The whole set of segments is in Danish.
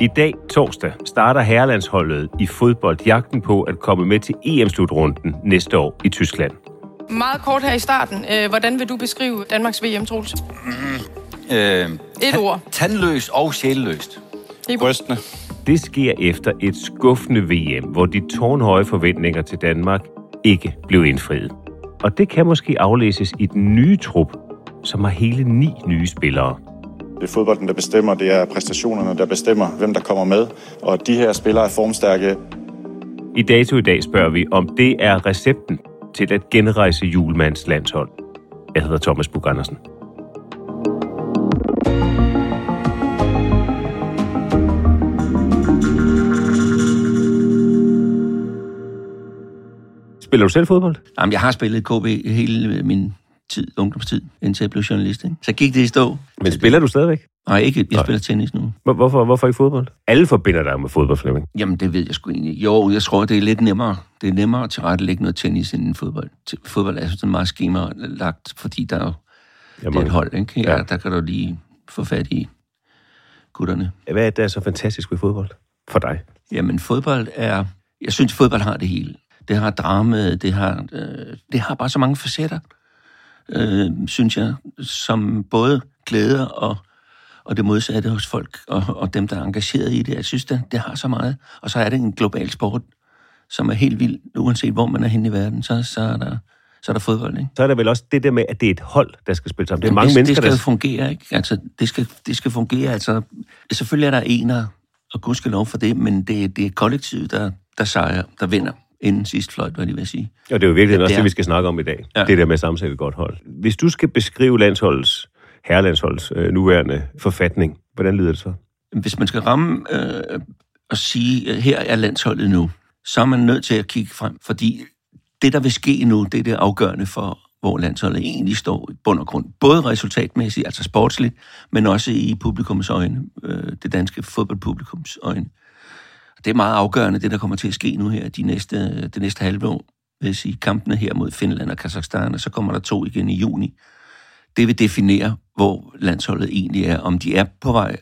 I dag, torsdag, starter herrelandsholdet i fodbold jagten på at komme med til EM-slutrunden næste år i Tyskland. Meget kort her i starten. Hvordan vil du beskrive Danmarks VM, Troels? Et ord. Tandløst og sjælløst. Brystene. Det sker efter et skuffende VM, hvor de tårnhøje forventninger til Danmark ikke blev indfriet. Og det kan måske aflæses i den nye trup, som har hele 9 nye spillere. Det er fodbolden, der bestemmer, det er præstationerne, der bestemmer, hvem der kommer med. Og de her spillere er formstærke. I Dato i dag spørger vi, om det er recepten til at genrejse Hjulmands landshold. Jeg hedder Thomas Buch-Andersen. Spiller du selv fodbold? Jamen, jeg har spillet KB hele min ungdomstid, indtil jeg blev journalist. Ikke? Så gik det i stå. Men spiller du stadigvæk? Nej, ikke. Jeg spiller tennis nu. Hvorfor ikke fodbold? Alle forbinder dig med fodbold, Flemming. Jamen, det ved jeg sgu egentlig. Jo, jeg tror, det er lidt nemmere. Det er nemmere at tilrettelægge noget tennis end fodbold. Fodbold er sådan meget skemalagt, fordi der er jo et hold, ikke? Ja, der kan du lige få fat i gutterne. Hvad er det, der er så fantastisk ved fodbold for dig? Jamen, fodbold er... Jeg synes, fodbold har det hele. Det har dramaet, det har bare så mange facetter. Synes jeg, som både glæder og det modsatte hos folk, og dem, der er engageret i det. Jeg synes, det har så meget. Og så er det en global sport, som er helt vild, uanset hvor man er henne i verden, så er der fodbold, ikke? Så er der vel også det der med, at det er et hold, der skal spille sammen. Det er mange mennesker, der... Det skal fungere, ikke? Altså, det skal fungere, altså... Selvfølgelig er der ener, og gudskelov for det, men det er kollektivet, der sejrer, der vinder. Inden sidst fløjt, hvad de vil sige. Og det er jo virkelig også det, vi skal snakke om i dag. Ja. Det der med at sammensætte et godt hold. Hvis du skal beskrive herrelandsholdets nuværende forfatning, hvordan lyder det så? Hvis man skal ramme og sige, her er landsholdet nu, så er man nødt til at kigge frem, fordi det, der vil ske nu, det er det afgørende for, hvor landsholdet egentlig står i bund og grund. Både resultatmæssigt, altså sportsligt, men også i publikums øjne, det danske fodboldpublikums øjne. Det er meget afgørende, det der kommer til at ske nu her det næste halve år. Hvis i kampene her mod Finland og Kazakhstan, og så kommer der 2 igen i juni. Det vil definere, hvor landsholdet egentlig er. Om de er på vej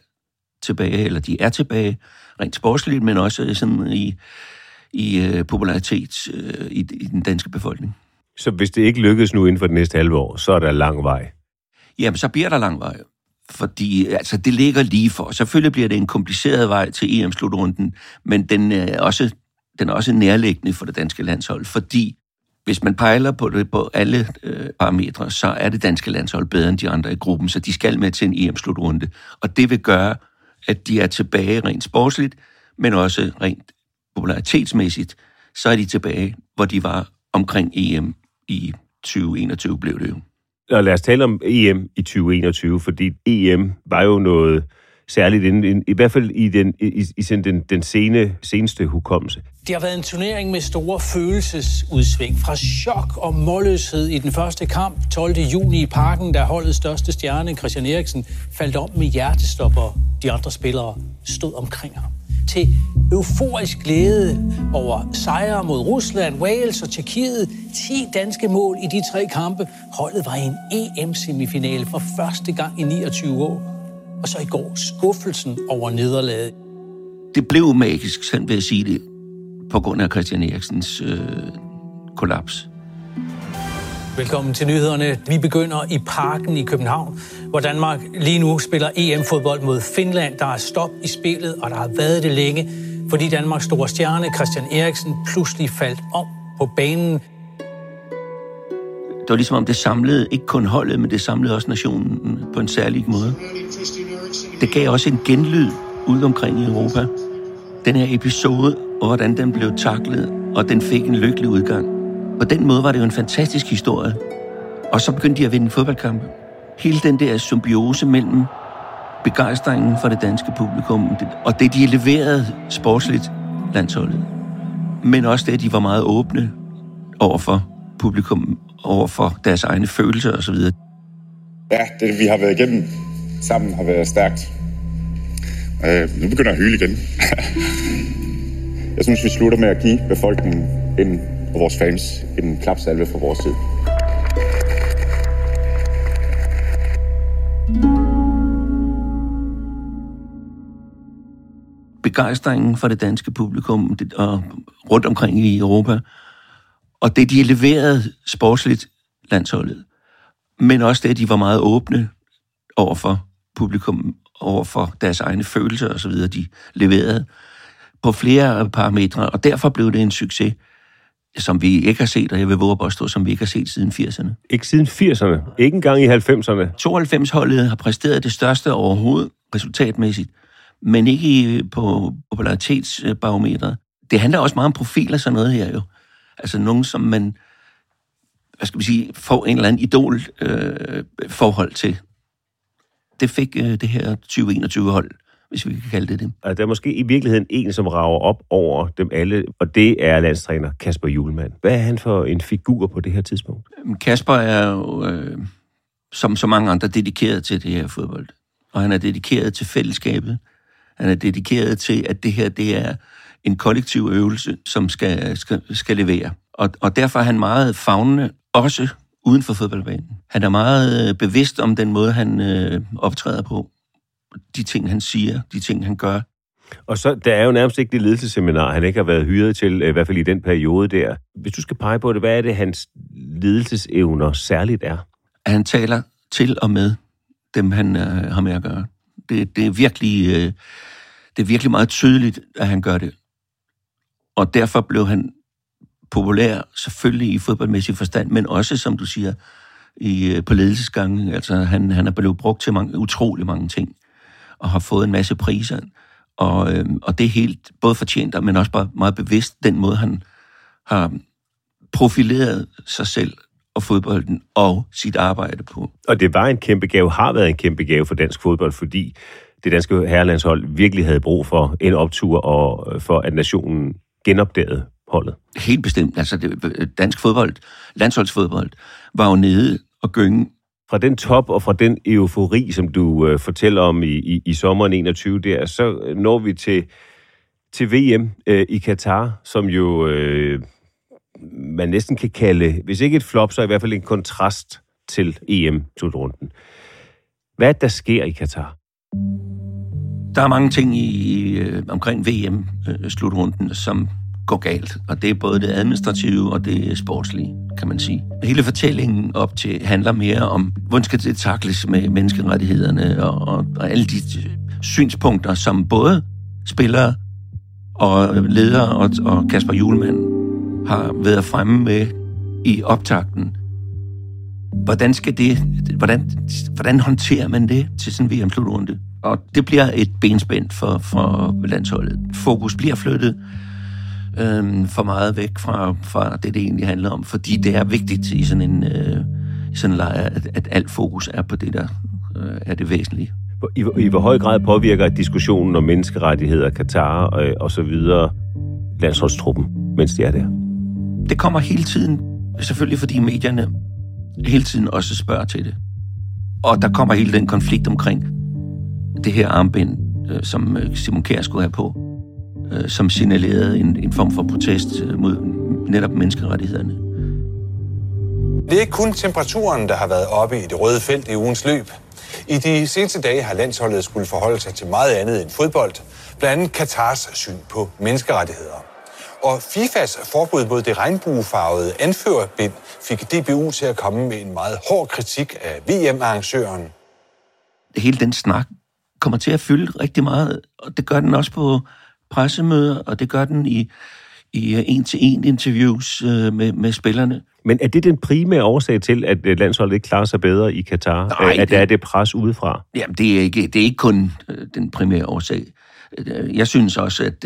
tilbage, eller de er tilbage rent sportsligt, men også sådan i popularitet i den danske befolkning. Så hvis det ikke lykkes nu inden for det næste halve år, så er der lang vej? Jamen, så bliver der lang vej. Fordi altså, det ligger lige for. Selvfølgelig bliver det en kompliceret vej til EM-slutrunden, men den er også nærliggende for det danske landshold, fordi hvis man pejler på det på alle parametre, så er det danske landshold bedre end de andre i gruppen, så de skal med til en EM-slutrunde. Og det vil gøre, at de er tilbage rent sportsligt, men også rent popularitetsmæssigt, så er de tilbage, hvor de var omkring EM i 2021, blev det jo. Og lad os tale om EM i 2021, fordi EM var jo noget særligt, i hvert fald i den seneste hukommelse. Det har været en turnering med store følelsesudsving, fra chok og målløshed i den første kamp 12. juni i Parken, da holdets største stjerne, Christian Eriksen, faldt om med hjertestop, og de andre spillere stod omkring ham. Til euforisk glæde over sejre mod Rusland, Wales og Tjekkiet. 10 danske mål i de 3 kampe. Holdet var i en EM-semifinale for første gang i 29 år. Og så i går skuffelsen over nederlaget. Det blev magisk, sådan vil jeg sige det, på grund af Christian Eriksens kollaps. Velkommen til nyhederne. Vi begynder i Parken i København, hvor Danmark lige nu spiller EM-fodbold mod Finland. Der er stop i spillet, og der har været det længe, fordi Danmarks store stjerne, Christian Eriksen, pludselig faldt om på banen. Det var ligesom om det samlede ikke kun holdet, men det samlede også nationen på en særlig måde. Det gav også en genlyd ude omkring i Europa. Den her episode, og hvordan den blev taklet, og den fik en lykkelig udgang. På den måde var det jo en fantastisk historie. Og så begyndte de at vinde fodboldkampe. Hele den der symbiose mellem begejstringen for det danske publikum, og det, de leverede sportsligt landsholdet. Men også det, at de var meget åbne overfor publikum, overfor deres egne følelser osv. Ja, det vi har været igennem sammen har været stærkt. Nu begynder jeg at hyle igen. Jeg synes, vi slutter med at give befolkningen og vores fans en klapsalve fra vores side. Begejstringen for det danske publikum og rundt omkring i Europa, og det, de leverede sportsligt landsholdet, men også det, at de var meget åbne overfor publikum, overfor deres egne følelser og så videre, de leverede på flere parametre, og derfor blev det en succes, som vi ikke har set, og jeg vil våge at påstå, som vi ikke har set siden 80'erne. Ikke siden 80'erne? Ikke engang i 90'erne? 92-holdet har præsteret det største overhovedet resultatmæssigt, men ikke på popularitetsbarometret. Det handler også meget om profiler, sådan noget her jo. Altså nogen, som man, får en eller anden idol-forhold til. Det fik det her 2021-hold, hvis vi kan kalde det det. Altså, der er måske i virkeligheden en, som rager op over dem alle, og det er landstræner Kasper Hjulmand. Hvad er han for en figur på det her tidspunkt? Kasper er jo, som så mange andre, dedikeret til det her fodbold. Og han er dedikeret til fællesskabet. Han er dedikeret til, at det her, det er en kollektiv øvelse, som skal levere. Og derfor er han meget favnende, også uden for fodboldbanen. Han er meget bevidst om den måde, han optræder på. De ting, han siger, de ting, han gør. Og så, der er jo nærmest ikke det ledelsesseminar, han ikke har været hyret til, i hvert fald i den periode der. Hvis du skal pege på det, hvad er det, hans ledelsesevner særligt er? Han taler til og med dem, han har med at gøre. Det er virkelig meget tydeligt, at han gør det. Og derfor blev han populær, selvfølgelig i fodboldmæssig forstand, men også, som du siger, på ledelsesgangen. Altså, han er blevet brugt til utrolig mange ting, og har fået en masse priser. Og det er helt både fortjent, men også bare meget bevidst den måde, han har profileret sig selv og fodbolden og sit arbejde på. Og det var en kæmpe gave, har været en kæmpe gave for dansk fodbold, fordi det danske herrelandshold virkelig havde brug for en optur, og for at nationen genopdagede holdet. Helt bestemt. Altså, dansk fodbold, landsholdsfodbold, var jo nede og gynge. Fra den top og fra den eufori, som du fortæller om i sommeren 21, der, så når vi til VM i Katar, som jo man næsten kan kalde, hvis ikke et flop, så i hvert fald en kontrast til EM-slutrunden. Hvad er det, der sker i Katar? Der er mange ting omkring VM-slutrunden, som går galt, og det er både det administrative og det sportslige, kan man sige. Hele fortællingen op til handler mere om, hvordan skal det takles med menneskerettighederne og alle de synspunkter, som både spillere og ledere og Kasper Hjulmand har været fremme med i optakten. Hvordan håndterer man det til sådan en VM-slutrunde? Og det bliver et benspænd for landsholdet. Fokus bliver flyttet for meget væk fra det egentlig handler om, fordi det er vigtigt i sådan en lejr, at alt fokus er på det, der er det væsentlige. I hvor høj grad påvirker diskussionen om menneskerettigheder, Katar og så videre landsholdstruppen, mens de er der? Det kommer hele tiden, selvfølgelig fordi medierne hele tiden også spørger til det. Og der kommer hele den konflikt omkring det her armbind, som Simon Kjær skulle have på, som signalerede en form for protest mod netop menneskerettighederne. Det er ikke kun temperaturen, der har været oppe i det røde felt i ugens løb. I de seneste dage har landsholdet skulle forholde sig til meget andet end fodbold, blandt andet Katars syn på menneskerettigheder. Og FIFAs forbud mod det regnbuefarvede anførerbind fik DBU til at komme med en meget hård kritik af VM-arrangøren. hele den snak kommer til at fylde rigtig meget, og det gør den også på pressemøder, og det gør den i en-til-en interviews med spillerne. Men er det den primære årsag til, at landsholdet ikke klarer sig bedre i Katar? Nej, at der er det pres udefra? Jamen, det er ikke kun den primære årsag. Jeg synes også, at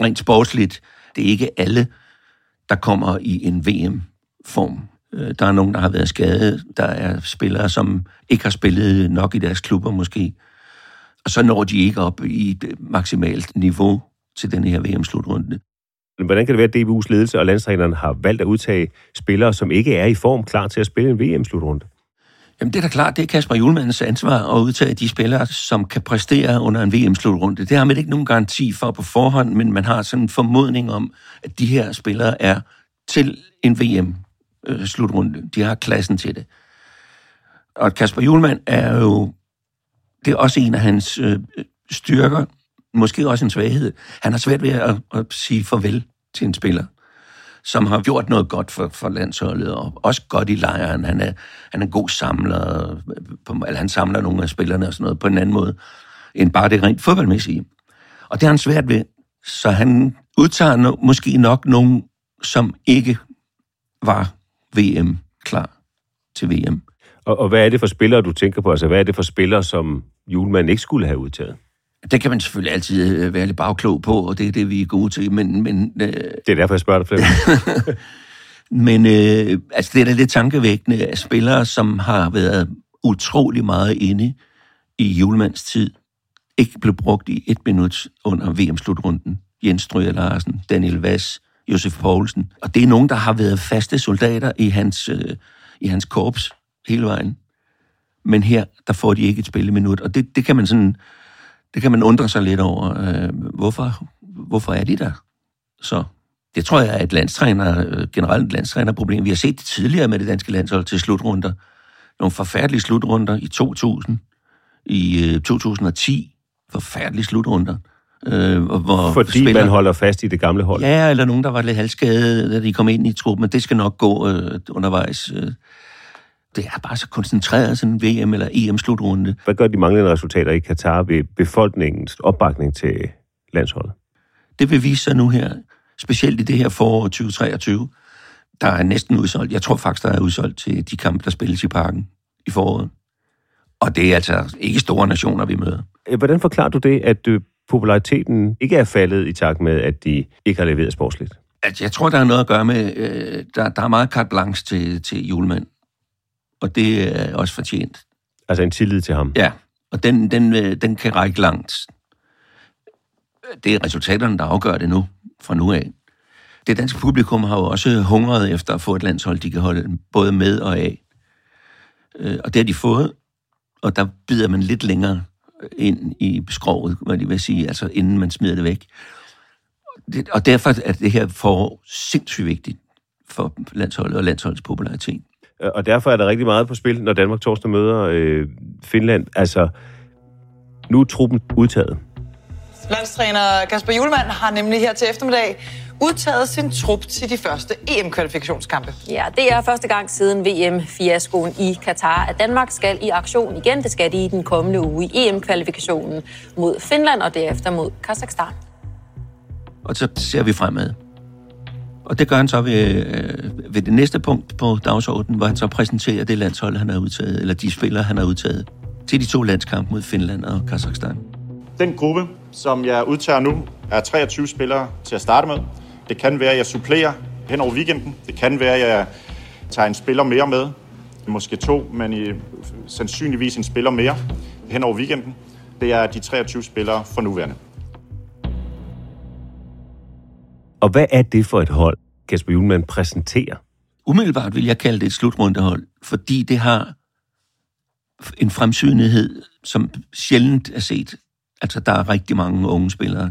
rent sportsligt, det er ikke alle, der kommer i en VM-form. Der er nogen, der har været skadet. Der er spillere, som ikke har spillet nok i deres klubber måske. Og så når de ikke op i et maksimalt niveau til den her VM-slutrunde. Hvordan kan det være, at DBU's ledelse og landstræneren har valgt at udtage spillere, som ikke er i form klar til at spille en VM-slutrunde? Jamen det er da klart, det er Kasper Hjulmands ansvar at udtage de spillere, som kan præstere under en VM-slutrunde. Det har man ikke nogen garanti for på forhånd, men man har sådan en formodning om, at de her spillere er til en VM-slutrunde. De har klassen til det. Og Kasper Hjulmand er jo... Det er også en af hans styrker, måske også en svaghed. Han har svært ved at sige farvel til en spiller, som har gjort noget godt for landsholdet, og også godt i lejren. Han er en god samler, han samler nogle af spillerne og sådan noget på en anden måde, end bare det rent fodboldmæssige. Og det har han svært ved, så han udtager måske nok nogen, som ikke var VM-klar til VM. Og hvad er det for spillere, du tænker på? Altså, hvad er det for spillere, som Hjulmand ikke skulle have udtaget? Det kan man selvfølgelig altid være lidt bagklog på, og det er det, vi er gode til. Men det er derfor, jeg spørger dig, Flemming. Men det er da lidt tankevækkende, at spillere, som har været utrolig meget inde i Hjulmands tid, ikke blev brugt i et minut under VM-slutrunden. Jens Stryger Larsen, Daniel Vass, Josef Poulsen. Og det er nogen, der har været faste soldater i hans korps hele vejen. Men her, der får de ikke et spilleminut, og det kan man sådan... Det kan man undre sig lidt over. Hvorfor er de der? Så det tror jeg er et landstrænerproblem. Vi har set det tidligere med det danske landshold til slutrunder. Nogle forfærdelige slutrunder i 2000, i 2010. Forfærdelige slutrunder. Fordi spiller, man holder fast i det gamle hold. Ja, eller nogen, der var lidt halvskadede, da de kom ind i truppen, men det skal nok gå undervejs. Det er bare så koncentreret sådan en VM- eller EM-slutrunde. Hvad gør de manglende resultater i Katar ved befolkningens opbakning til landsholdet? Det vil vise sig nu her, specielt i det her forår 2023. Der er næsten udsolgt. Jeg tror faktisk, der er udsolgt til de kampe, der spilles i Parken i foråret. Og det er altså ikke store nationer, vi møder. Hvordan forklarer du det, at populariteten ikke er faldet i takt med, at de ikke har leveret sportsligt? Altså, jeg tror, der er noget at gøre med... Der er meget carte blanche til Hjulmand. Og det er også fortjent. Altså en tillid til ham? Ja, og den kan række langt. Det er resultaterne, der afgør det nu, fra nu af. Det danske publikum har jo også hungret efter at få et landshold, de kan holde både med og af. Og det har de fået, og der bider man lidt længere ind i skroget, hvad de vil sige, altså inden man smider det væk. Og derfor er det her forår sindssygt vigtigt for landsholdet og landsholdets popularitet. Og derfor er der rigtig meget på spil, når Danmark torsdag møder Finland. Altså, nu er truppen udtaget. Landstræner Kasper Hjulmand har nemlig her til eftermiddag udtaget sin trup til de første EM-kvalifikationskampe. Ja, det er første gang siden VM-fiaskoen i Katar, at Danmark skal i aktion igen. Det skal de i den kommende uge i EM-kvalifikationen mod Finland og derefter mod Kasakhstan. Og så ser vi fremad. Og det gør han så ved det næste punkt på dagsordenen, hvor han så præsenterer det landshold, han har udtaget, eller de spillere, han har udtaget, til de to landskampe mod Finland og Kasakhstan. Den gruppe, som jeg udtager nu, er 23 spillere til at starte med. Det kan være, at jeg supplerer hen over weekenden. Det kan være, at jeg tager en spiller mere med. Måske to, men sandsynligvis en spiller mere hen over weekenden. Det er de 23 spillere for nuværende. Og hvad er det for et hold, Kasper Hjulmand præsenterer? Umiddelbart vil jeg kalde det et slutrundehold, fordi det har en fremsynlighed, som sjældent er set. Altså, der er rigtig mange unge spillere,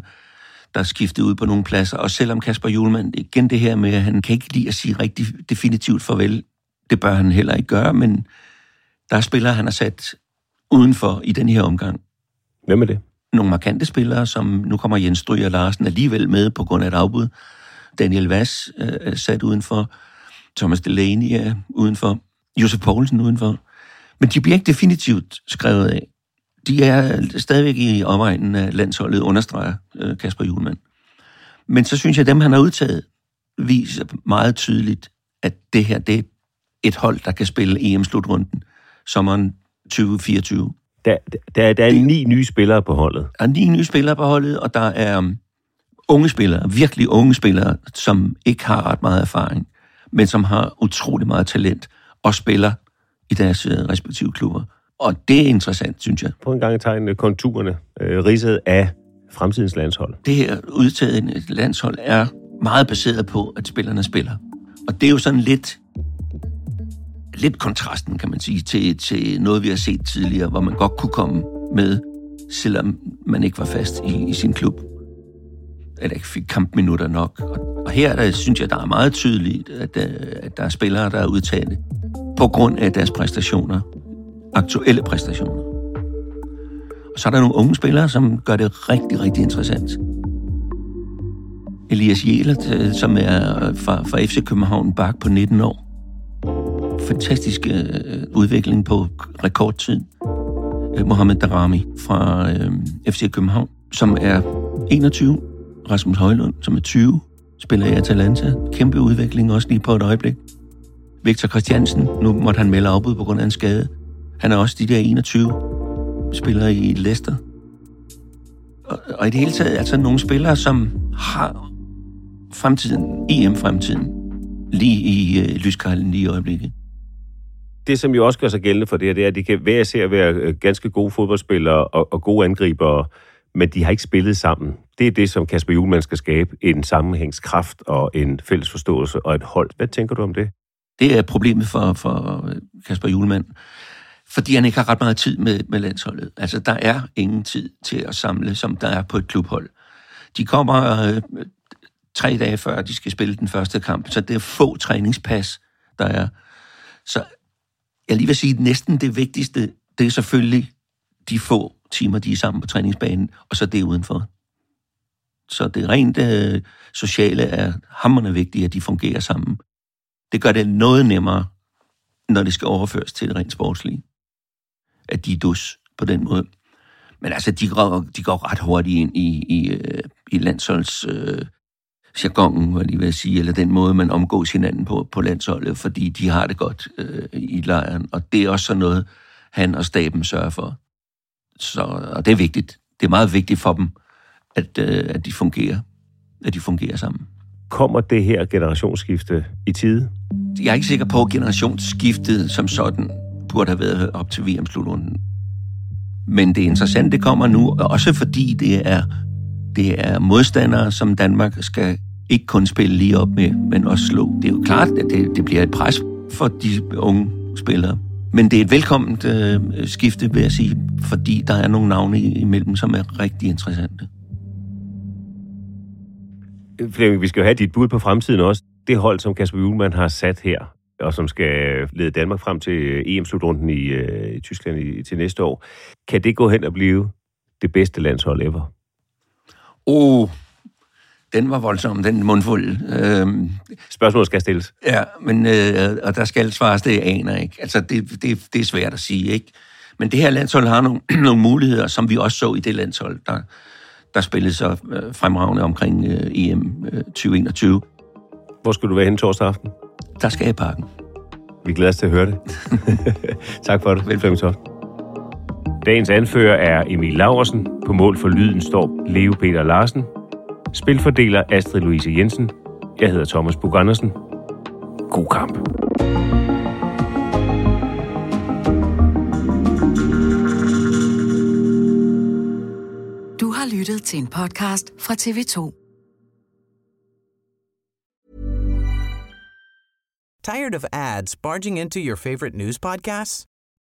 der er skiftet ud på nogle pladser. Og selvom Kasper Hjulmand, igen det her med, at han kan ikke lide at sige rigtig definitivt farvel, det bør han heller ikke gøre, men der er spillere, han har sat udenfor i den her omgang. Hvem er det? Nogle markante spillere, som nu kommer Jens Stryger Larsen alligevel med på grund af et afbud. Daniel Vass er sat udenfor. Thomas Delaney er udenfor. Josef Poulsen udenfor. Men de bliver ikke definitivt skrevet af. de er stadigvæk i omegnen af landsholdet, understreger Kasper Hjulmand. Men så synes jeg, at dem, han har udtaget, viser meget tydeligt, at det her, det er et hold, der kan spille EM-slutrunden sommeren 2024. Der er 9 nye spillere på holdet. Der er 9 nye spillere på holdet, og der er unge spillere, virkelig unge spillere, som ikke har ret meget erfaring, men som har utrolig meget talent og spiller i deres respektive klubber. Og det er interessant, synes jeg. På en gang tegne konturerne, ridset af fremtidens landshold. Det her udtaget landshold er meget baseret på, at spillerne spiller. Og det er jo sådan lidt kontrasten, kan man sige, til noget, vi har set tidligere, hvor man godt kunne komme med, selvom man ikke var fast i sin klub. Eller ikke fik kampminutter nok. Og her, der synes jeg, der er meget tydeligt, at der er spillere, der er udtaget på grund af deres præstationer. Aktuelle præstationer. Og så er der nogle unge spillere, som gør det rigtig, rigtig interessant. Elias Hjælert, som er fra FC København, bak på 19 år. Fantastisk udvikling på rekordtid. Mohamed Darami fra FC København, som er 21. Rasmus Højlund, som er 20. Spiller i Atalanta. Kæmpe udvikling også lige på et øjeblik. Victor Christiansen, nu måtte han melde afbud på grund af en skade. Han er også de der 21 spillere i Leicester. Og i det hele taget altså nogle spillere, som har fremtiden, EM-fremtiden, lige i lyskejlen lige i øjeblikket. Det, som jo også gør sig gældende for det her, det er, at de kan hver især være ganske gode fodboldspillere og gode angribere, men de har ikke spillet sammen. Det er det, som Kasper Hjulmand skal skabe, en sammenhængskraft og en fælles forståelse og et hold. Hvad tænker du om det? Det er problemet for Kasper Hjulmand, fordi han ikke har ret meget tid med landsholdet. Altså, der er ingen tid til at samle, som der er på et klubhold. De kommer 3 dage før, de skal spille den første kamp, så det er få træningspas, der er. Så jeg lige vil sige, at næsten det vigtigste, det er selvfølgelig de få timer, de er sammen på træningsbanen, og så det udenfor. Så det rent sociale er hamrende vigtigt, at de fungerer sammen. Det gør det noget nemmere, når det skal overføres til det rent sportslige. At de er dus på den måde. Men altså, de går ret hurtigt ind i landsholdsjargonen, hvad de vil sige, eller den måde, man omgås hinanden på landsholdet, fordi de har det godt i lejren. Og det er også sådan noget, han og staben sørger for. Så, og det er vigtigt. Det er meget vigtigt for dem, at de fungerer sammen. Kommer det her generationsskifte i tide? Jeg er ikke sikker på, at generationsskiftet som sådan burde have været op til VM-slutrunden. Men det interessante, det kommer nu, også fordi det er modstandere, som Danmark skal ikke kun spille lige op med, men også slå. Det er jo klart, at det bliver et pres for de unge spillere. Men det er et velkomment skifte, vil jeg sige, fordi der er nogle navne imellem, som er rigtig interessante. Flemming, vi skal jo have dit bud på fremtiden også. Det hold, som Kasper Hjulmand har sat her, og som skal lede Danmark frem til EM-slutrunden i Tyskland til næste år, kan det gå hen og blive det bedste landshold ever? Den var voldsom, den mundfuld. Spørgsmålet skal stilles. Ja, men og der skal svares, det aner ikke. Altså, det er svært at sige, ikke? Men det her landshold har nogle muligheder, som vi også så i det landshold, der spillede så fremragende omkring EM 2021. Hvor skal du være hen torsdag aften? Der skal jeg i Parken. Vi glæder os til at høre det. Tak for det. Velkommen til. Dagens anfører er Emil Lavresen. På mål for lyden står Leo Peter Larsen. Spilfordeler Astrid Louise Jensen. Jeg hedder Thomas Buch-Andersen. God kamp. Du har lyttet til en podcast fra TV2. Tired of ads barging into your favorite news podcasts?